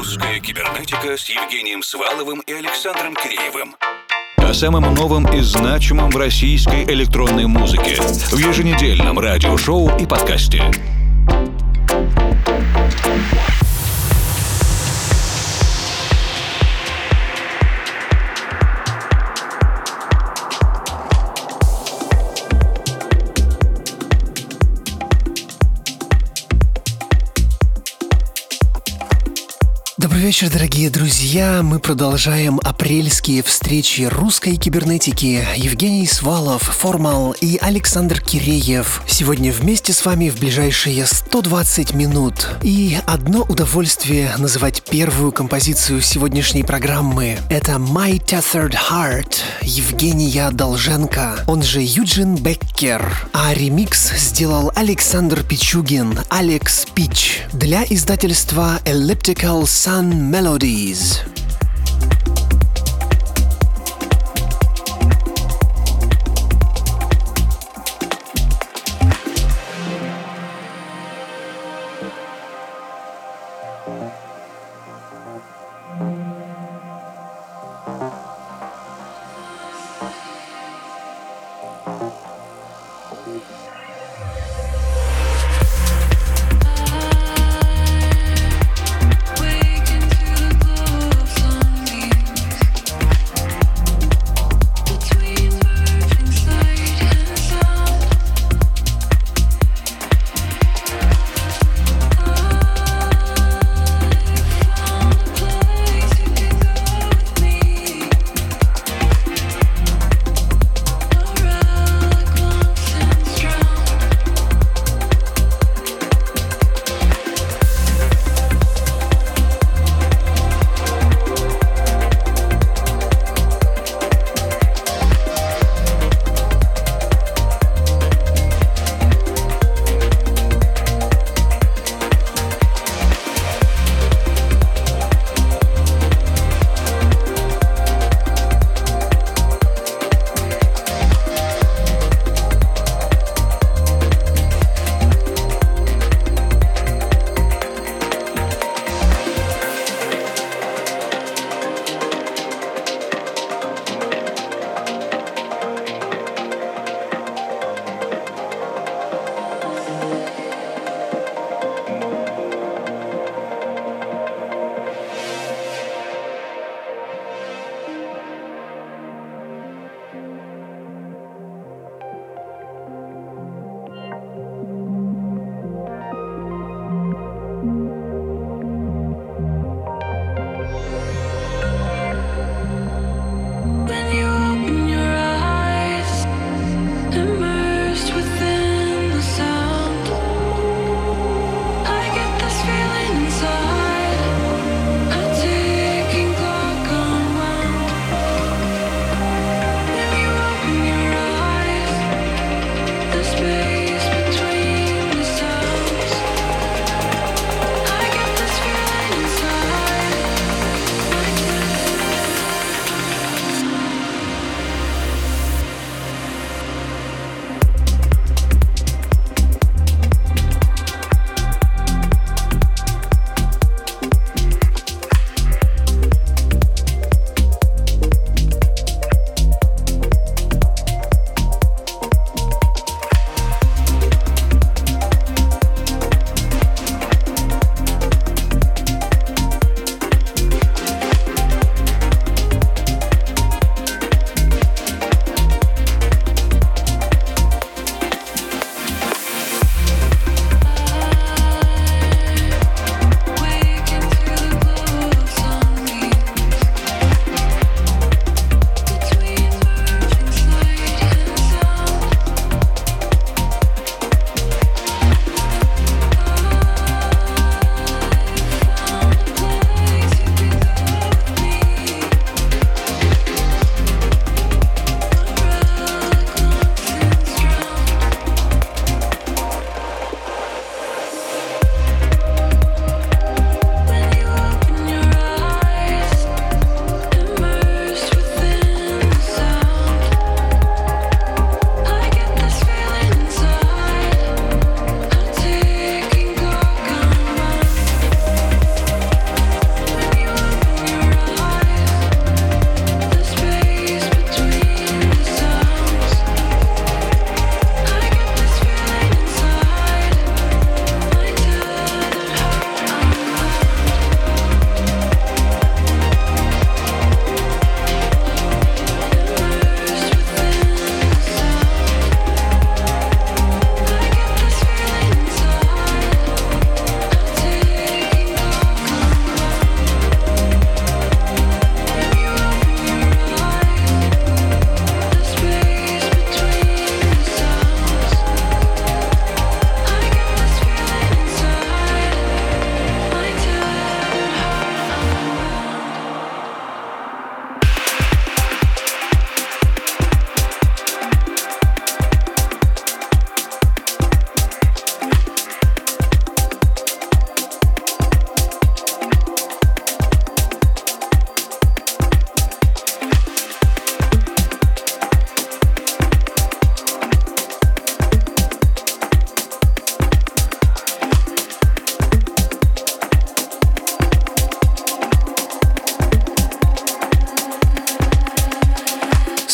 «Русская кибернетика» с Евгением Сваловым и Александром Киреевым. О самом новом и значимом в российской электронной музыке в еженедельном радиошоу и подкасте. Добрый вечер, дорогие друзья. Мы продолжаем апрельские встречи русской кибернетики. Евгений Свалов, Формал и Александр Киреев. Сегодня вместе с вами в ближайшие 120 минут. И одно удовольствие называть первую композицию сегодняшней программы. Это My Tethered Heart Евгения Долженко, он же Юджин Беккер. А ремикс сделал Александр Пичугин, Алекс Пич, для издательства Elliptical Sun melodies.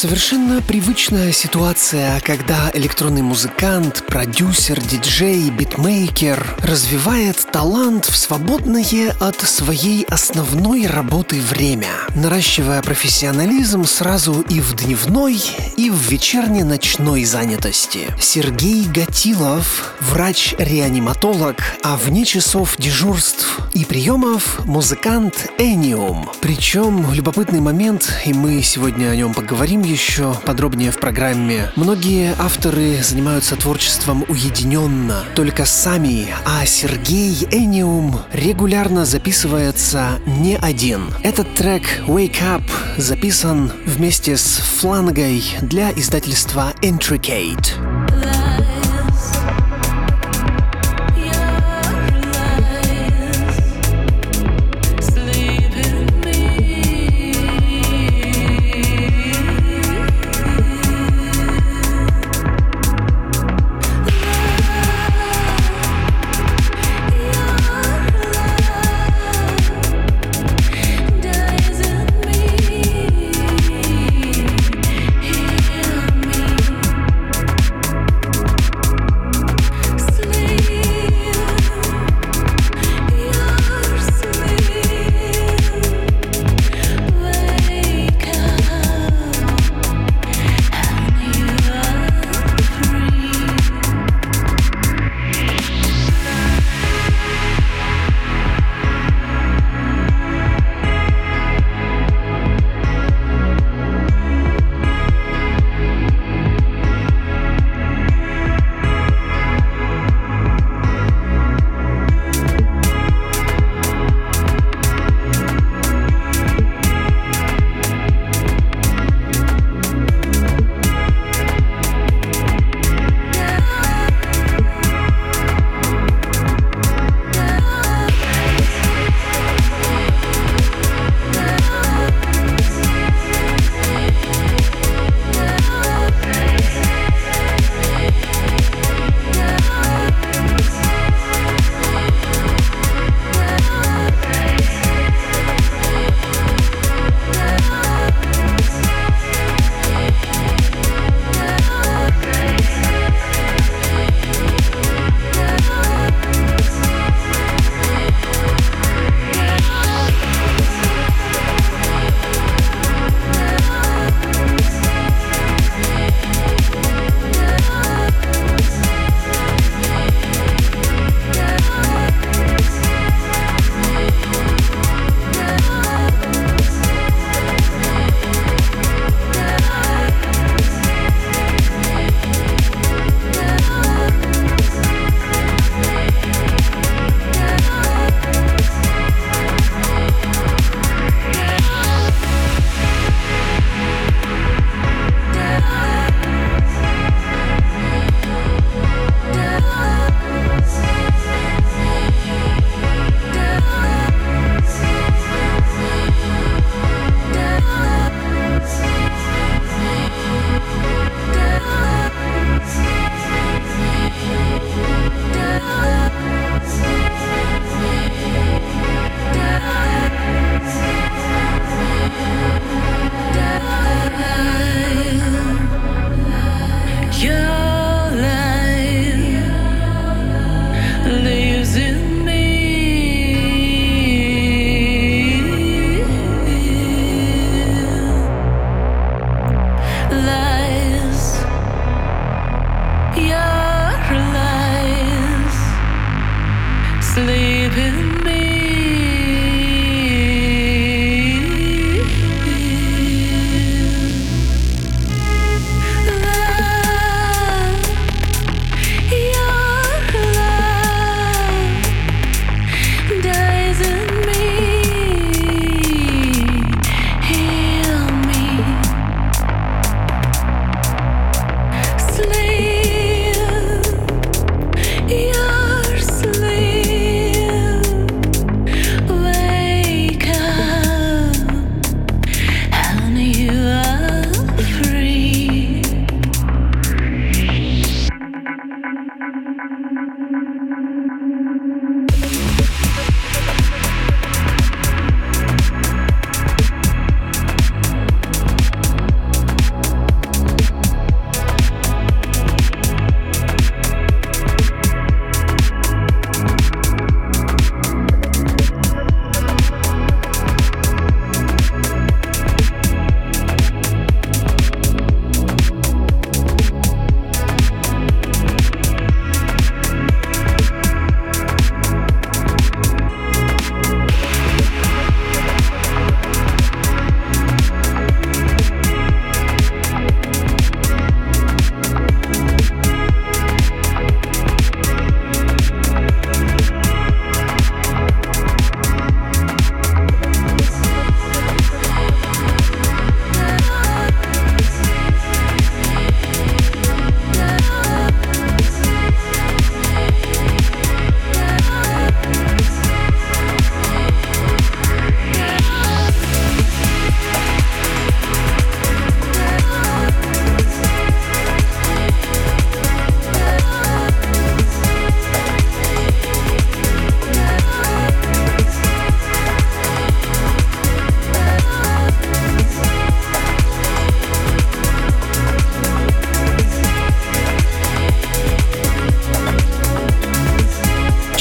Совершенно привычная ситуация, когда электронный музыкант, продюсер, диджей, битмейкер развивает талант в свободное от своей основной работы время, наращивая профессионализм сразу и в дневной, и в вечерне-ночной занятости. Сергей Гатилов, врач-реаниматолог, а вне часов дежурств и приемов музыкант Enium. Причем любопытный момент, и мы сегодня о нем поговорим еще подробнее в программе. Многие авторы занимаются творчеством уединенно, только сами, а Сергей Enium регулярно записывается не один. Этот трек «Wake Up» записан вместе с «Флангой» для издательства Intricate.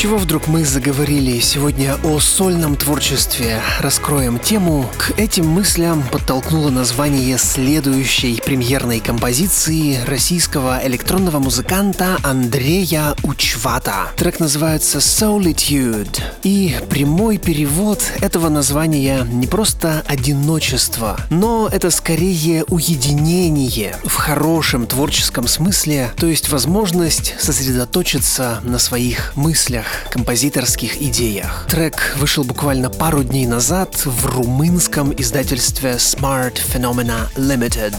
чего вдруг мы заговорили сегодня о сольном творчестве? Раскроем тему. К этим мыслям подтолкнуло название следующей премьерной композиции российского электронного музыканта Андрея Учвата. Трек называется «Solitude». И прямой перевод этого названия не просто одиночество, но это скорее уединение в хорошем творческом смысле, то есть возможность сосредоточиться на своих мыслях, композиторских идеях. Трек вышел буквально пару дней назад в румынском издательстве Smart Phenomena Limited.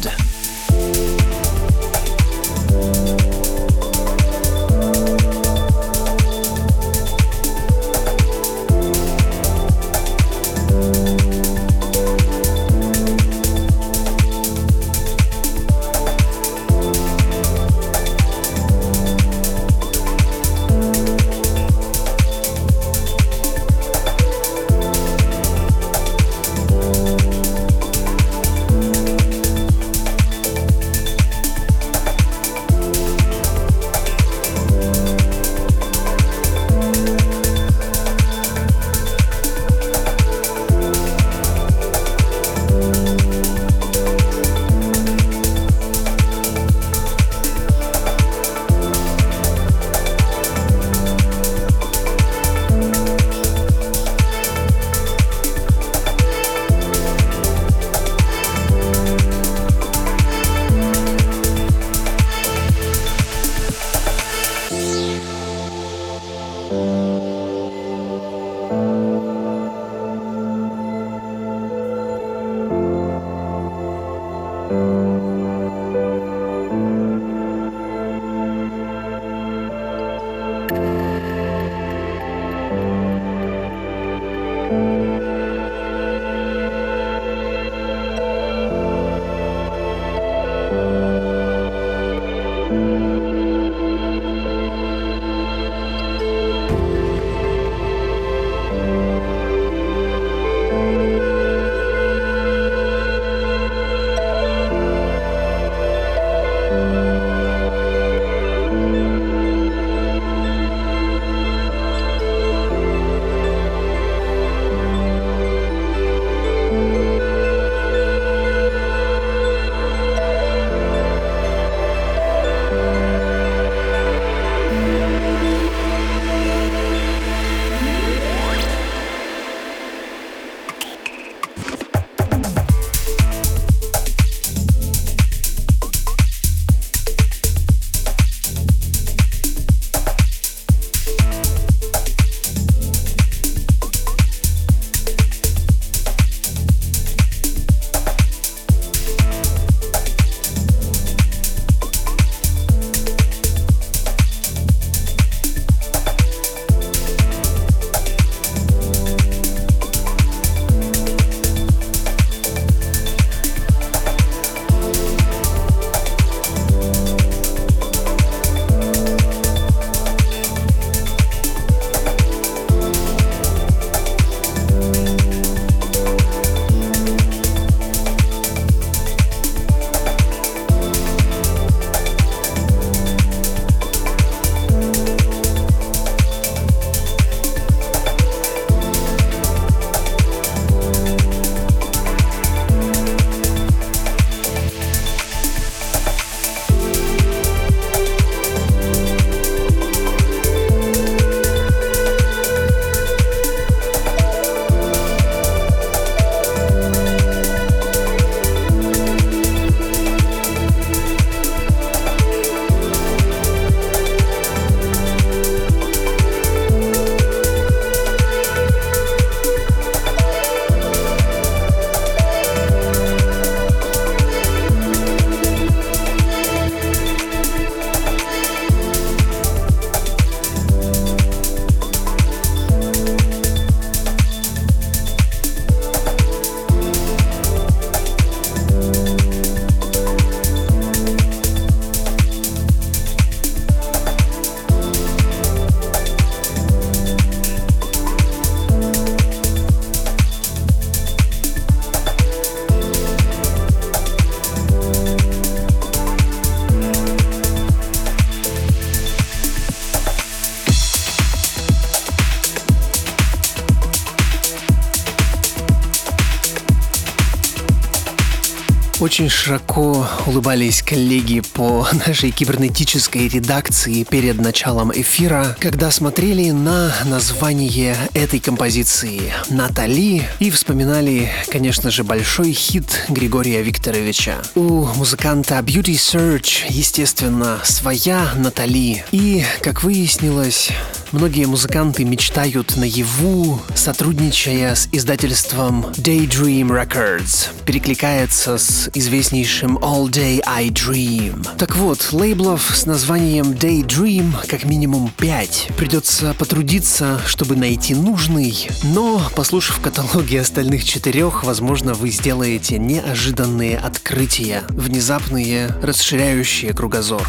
Очень широко улыбались коллеги по нашей кибернетической редакции перед началом эфира, когда смотрели на название этой композиции «Натали» и вспоминали, конечно же, большой хит Григория Викторовича. У музыканта Beauty Search, естественно, своя «Натали». И, как выяснилось, многие музыканты мечтают наяву, сотрудничая с издательством Daydream Records. Перекликается с известнейшим All Day I Dream. Так вот, лейблов с названием Daydream как минимум 5. Придется потрудиться, чтобы найти нужный, но, послушав каталоги остальных 4, возможно, вы сделаете неожиданные открытия, внезапные, расширяющие кругозор.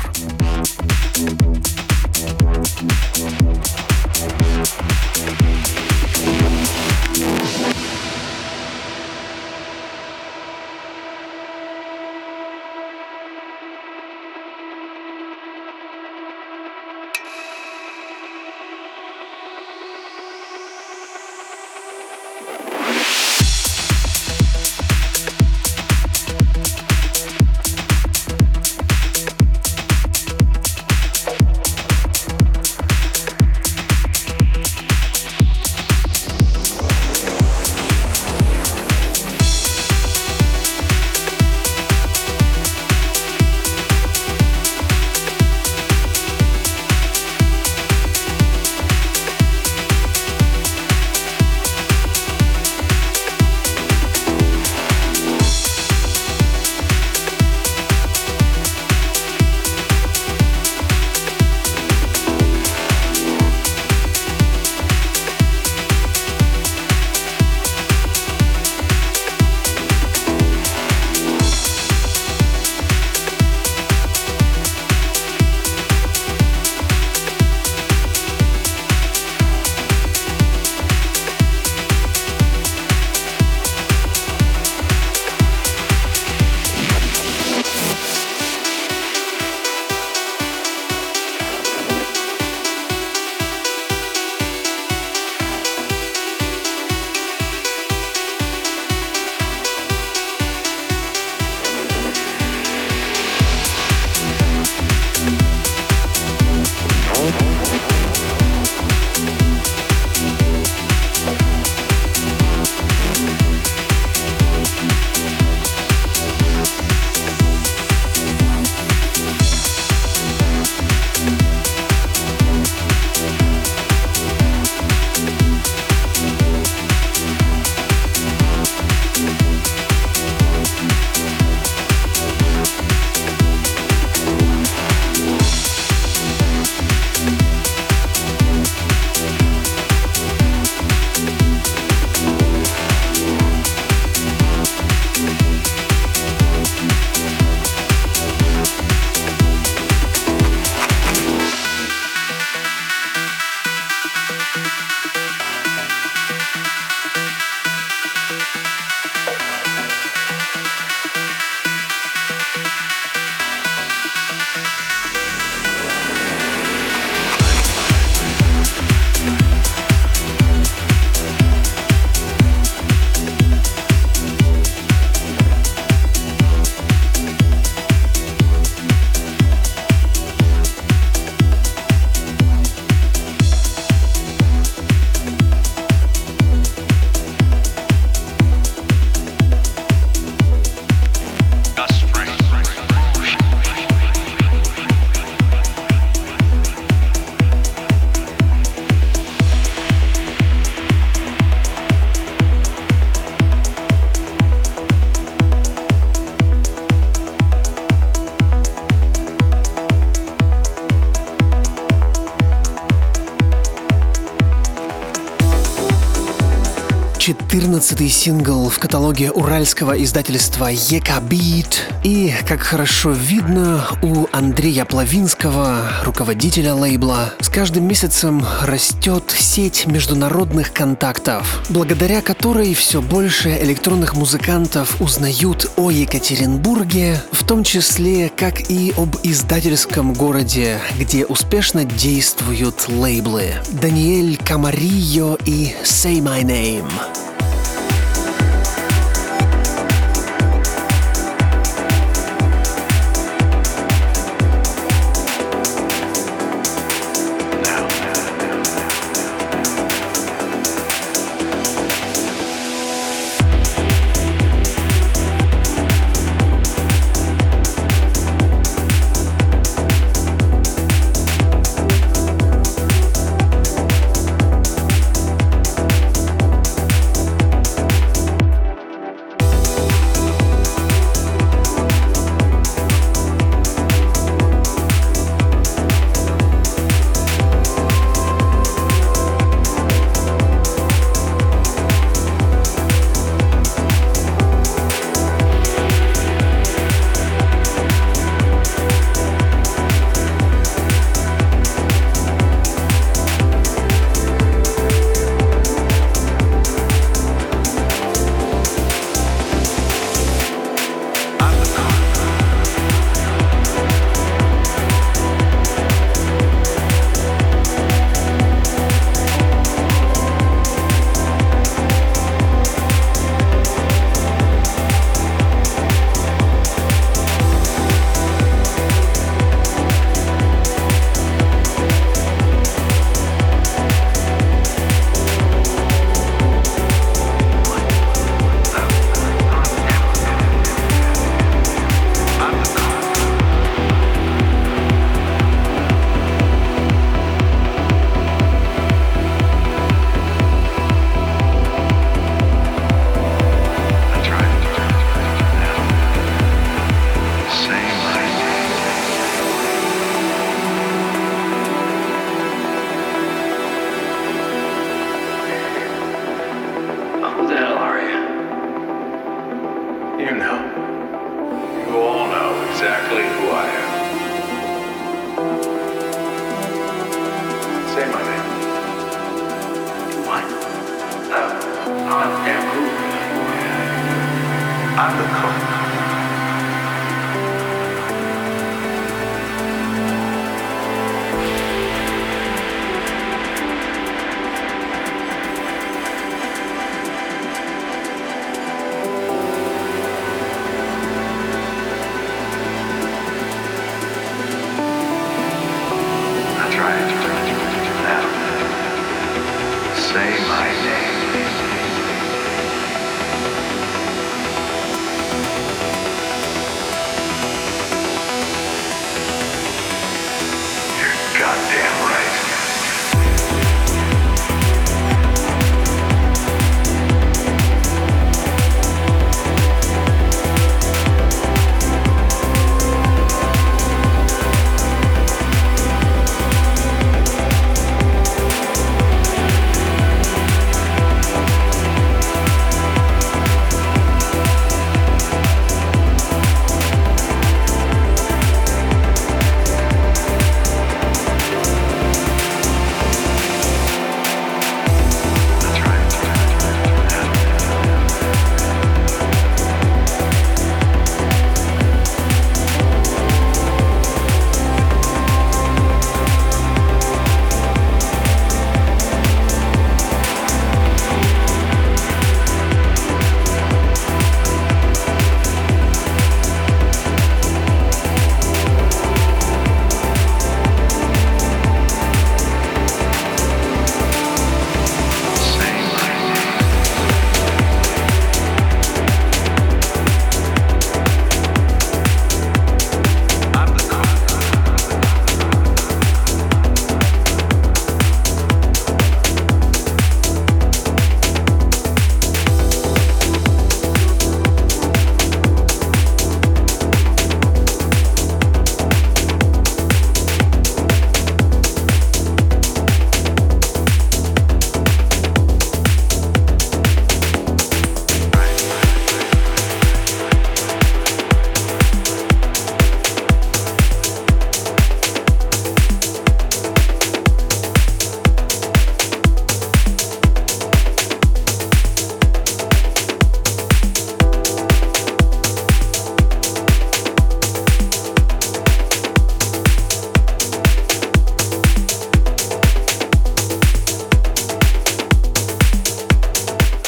Четырнадцатый сингл в каталоге уральского издательства Yekabit. И, как хорошо видно, у Андрея Плавинского, руководителя лейбла, с каждым месяцем растет сеть международных контактов, благодаря которой все больше электронных музыкантов узнают о Екатеринбурге, в том числе как и об издательском городе, где успешно действуют лейблы Даниэль Камарио и Say My Name.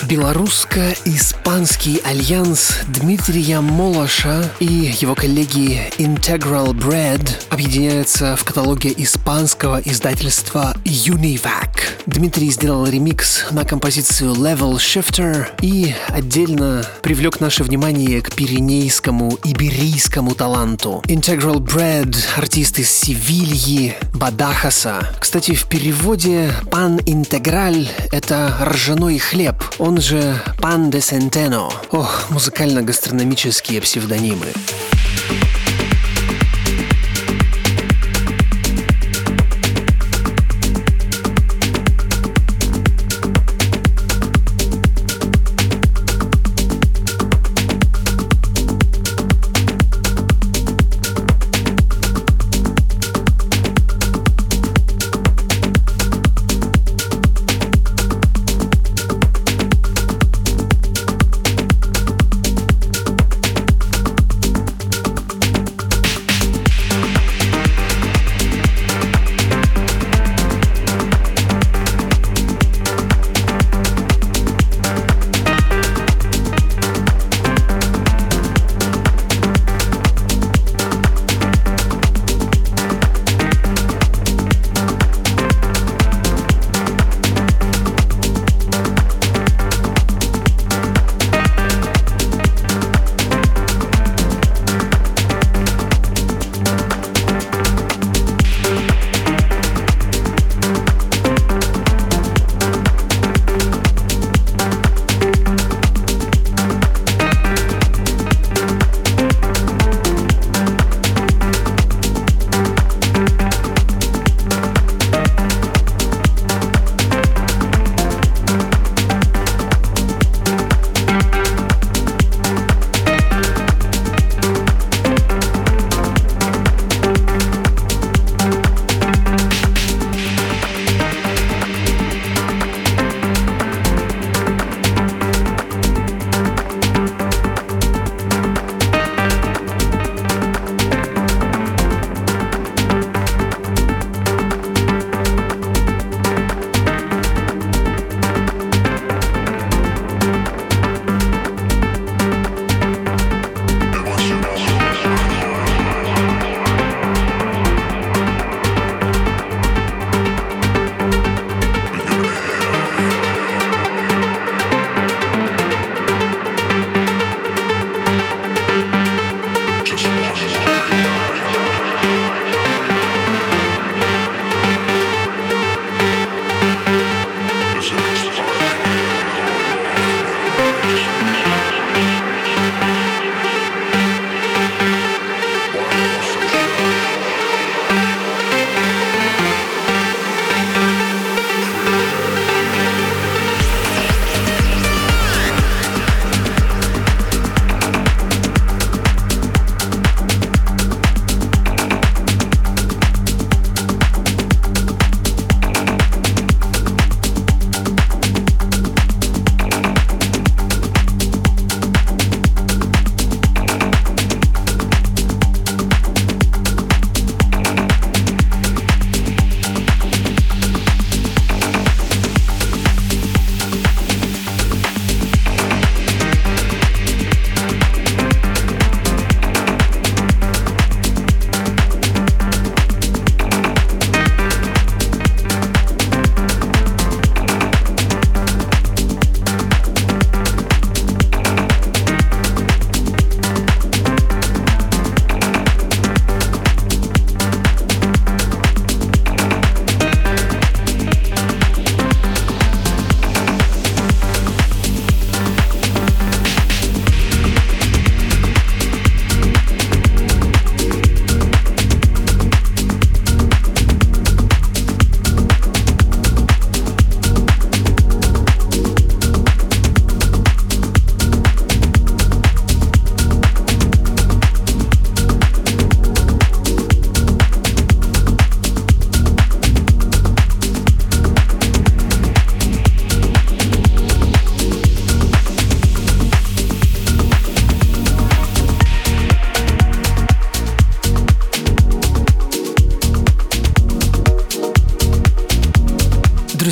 Белорусско-испанский альянс Дмитрия Молоша и его коллеги Integral Bread объединяется в каталоге испанского издательства Univac. Дмитрий сделал ремикс на композицию Level Shifter и отдельно привлек наше внимание к пиренейскому, иберийскому таланту. Integral Bread — артист из Севильи, Бадахаса. Кстати, в переводе «пан интеграль» — это ржаной хлеб, он же «пан де сентено». Ох, музыкально-гастрономические псевдонимы.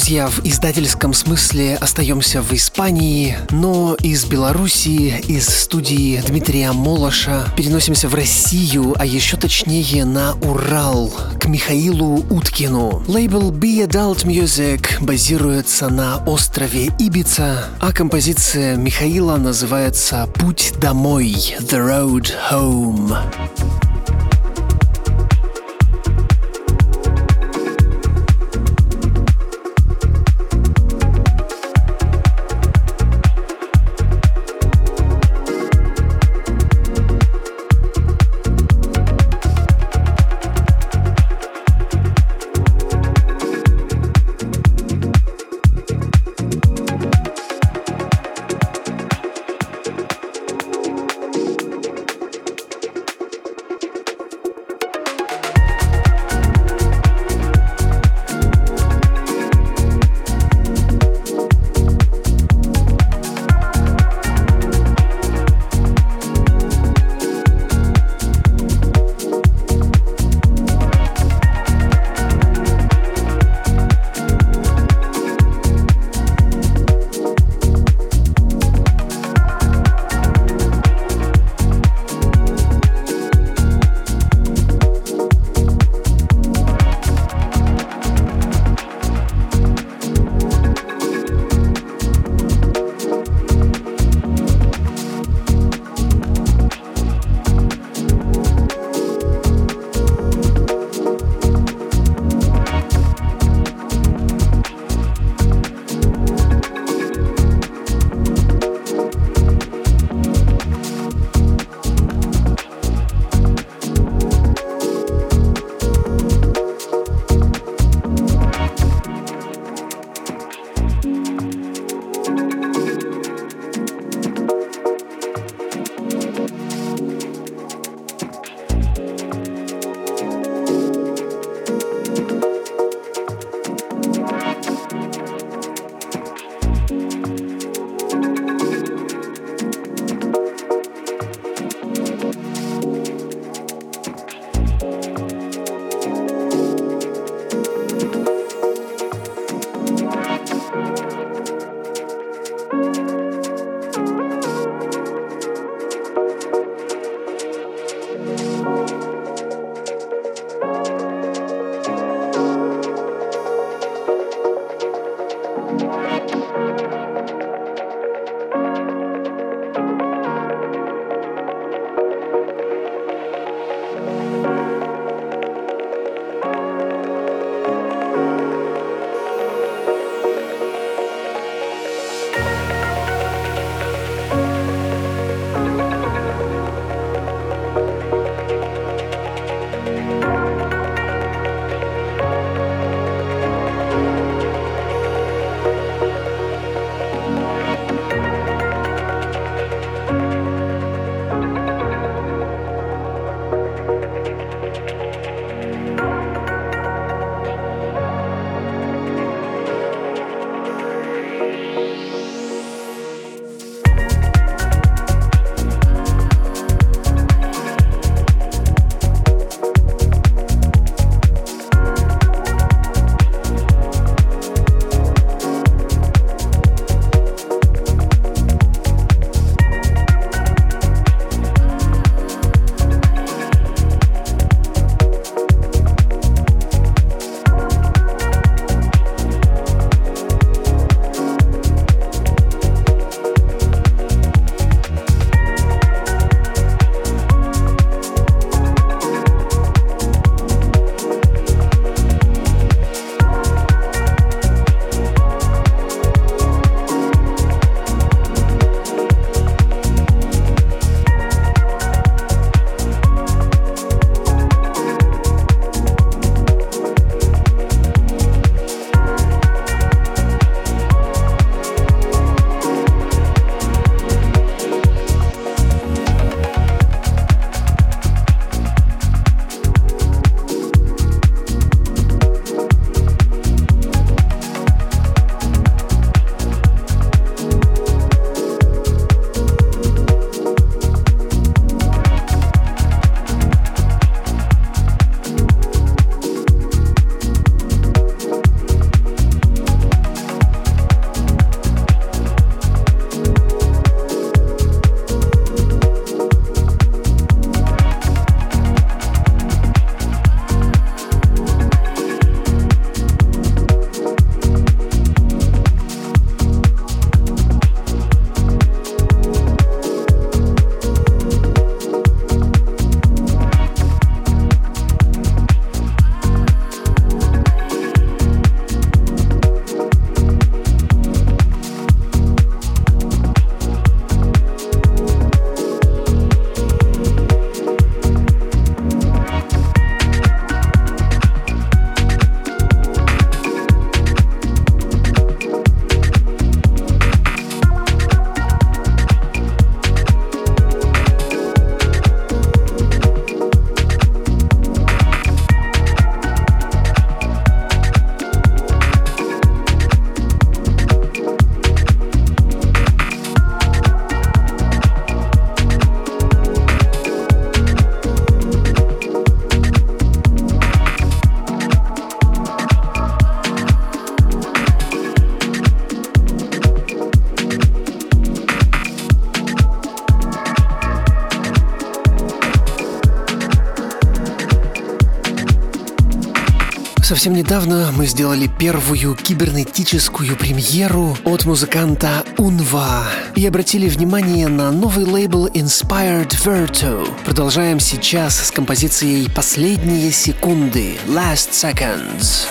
друзья, в издательском смысле остаемся в Испании, но из Белоруссии, из студии Дмитрия Молоша переносимся в Россию, а еще точнее на Урал, к Михаилу Уткину. Лейбл Be Adult Music базируется на острове Ибица, а композиция Михаила называется «Путь домой» – «The Road Home». Совсем недавно мы сделали первую кибернетическую премьеру от музыканта Unva и обратили внимание на новый лейбл Inspired Virto. Продолжаем сейчас с композицией «Последние секунды» Last Seconds.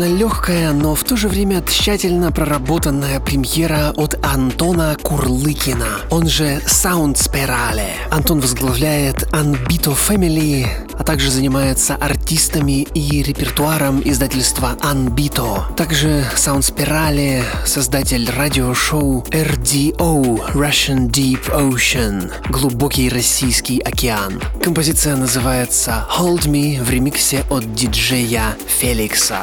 Легкая, но в то же время тщательно проработанная премьера от Антона Курлыкина, он же Sound Spirale. Антон возглавляет Anbito Family, а также занимается артистом артистами и репертуаром издательства Anbito. Также Sound Spirale, создатель радиошоу RDO Russian Deep Ocean, глубокий российский океан. Композиция называется Hold Me в ремиксе от диджея Феликса.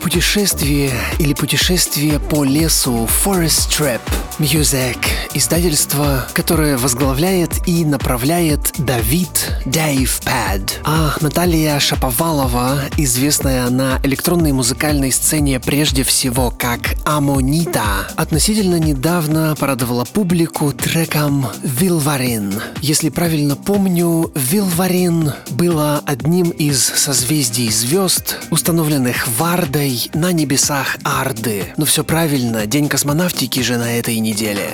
Путешествие или путешествие по лесу Forest Trip Music, издательство, которое возглавляет и направляет Давид Дэйвпэд. А Наталья Шаповалова, известная на электронной музыкальной сцене прежде всего как Амонита, относительно недавно порадовала публику треком «Вилварин». Если правильно помню, «Вилварин» было одним из созвездий звезд, установленных Вардой на небесах Арды. Но все правильно, День космонавтики же на этой неделе.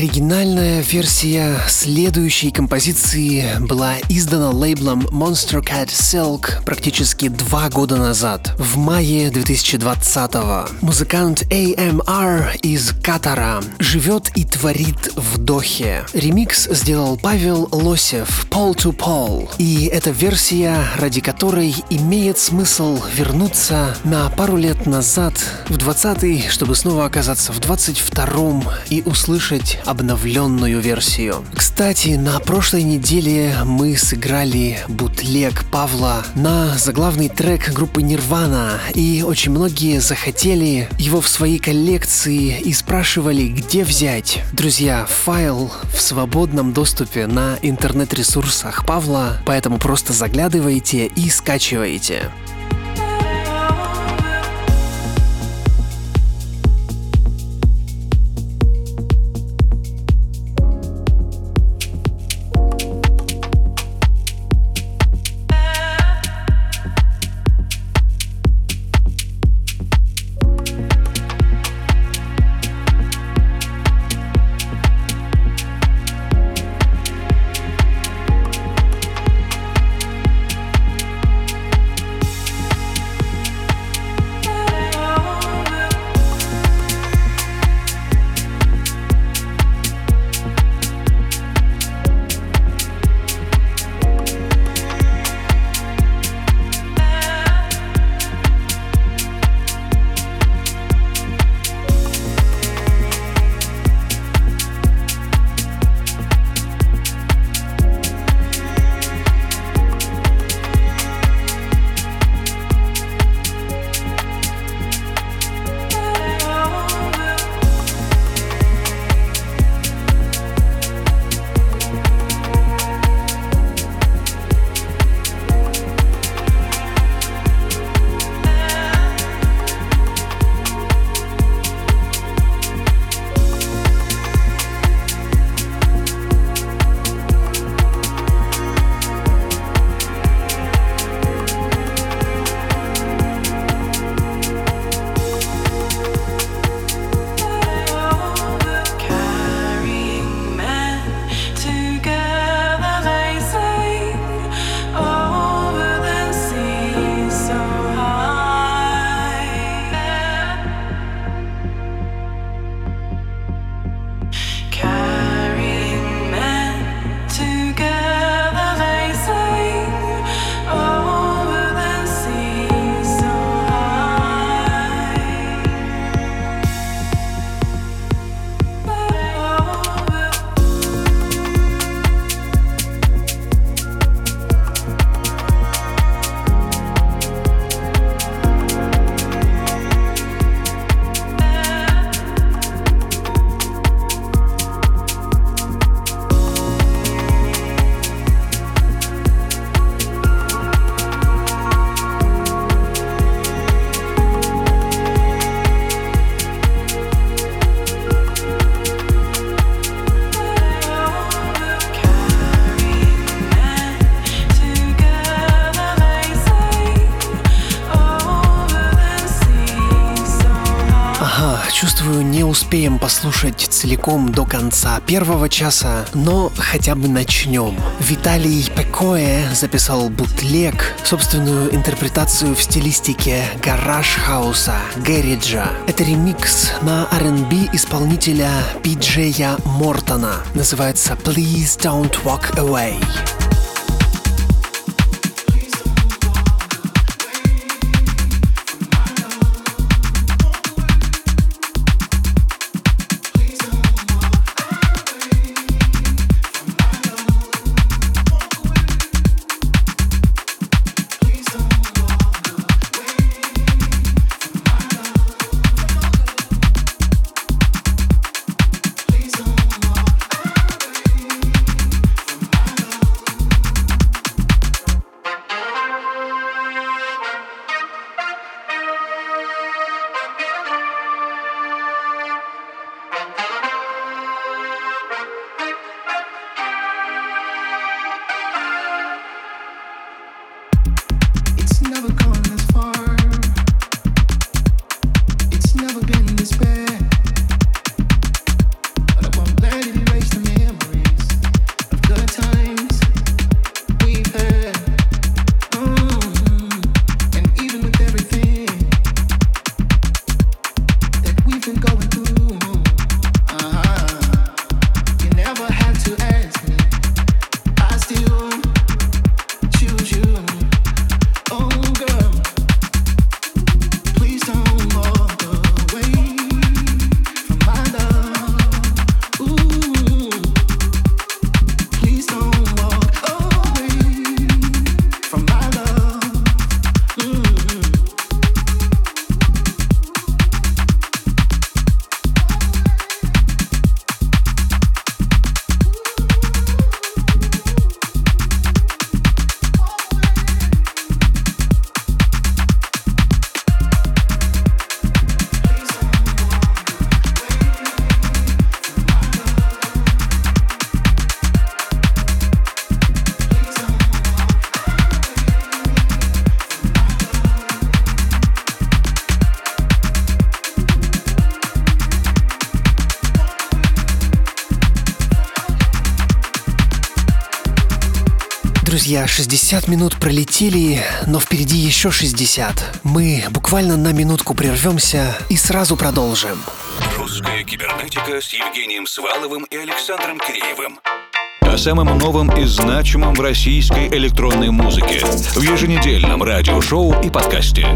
Оригинальная версия следующей композиции была издана лейблом Monster Cat Silk практически 2 года назад, в мае 2020-го. Музыкант AMR из Катара живет и творит в Дохе. Ремикс сделал Павел Лосев, Paul to Paul, и это версия, ради которой имеет смысл вернуться на пару лет назад, в 20-й, чтобы снова оказаться в 22-м и услышать обновленную версию. Кстати, на прошлой неделе мы сыграли бутлег Павла на заглавный трек группы Nirvana, и очень многие захотели его в своей коллекции и спрашивали, где взять. Друзья, файл в свободном доступе на интернет-ресурсах Павла, поэтому просто заглядывайте и скачивайте. Успеем послушать целиком до конца первого часа, но хотя бы начнем. Виталий Пекоэ записал бутлег, собственную интерпретацию в стилистике гараж-хауса, гэриджа. Это ремикс на R&B исполнителя Пиджея Мортона. Называется «Please Don't Walk Away». друзья, 60 минут пролетели, но впереди еще 60. Мы буквально на минутку прервемся и сразу продолжим. Русская кибернетика с Евгением Сваловым и Александром Киреевым. О самом новом и значимом в российской электронной музыке в еженедельном радиошоу и подкасте.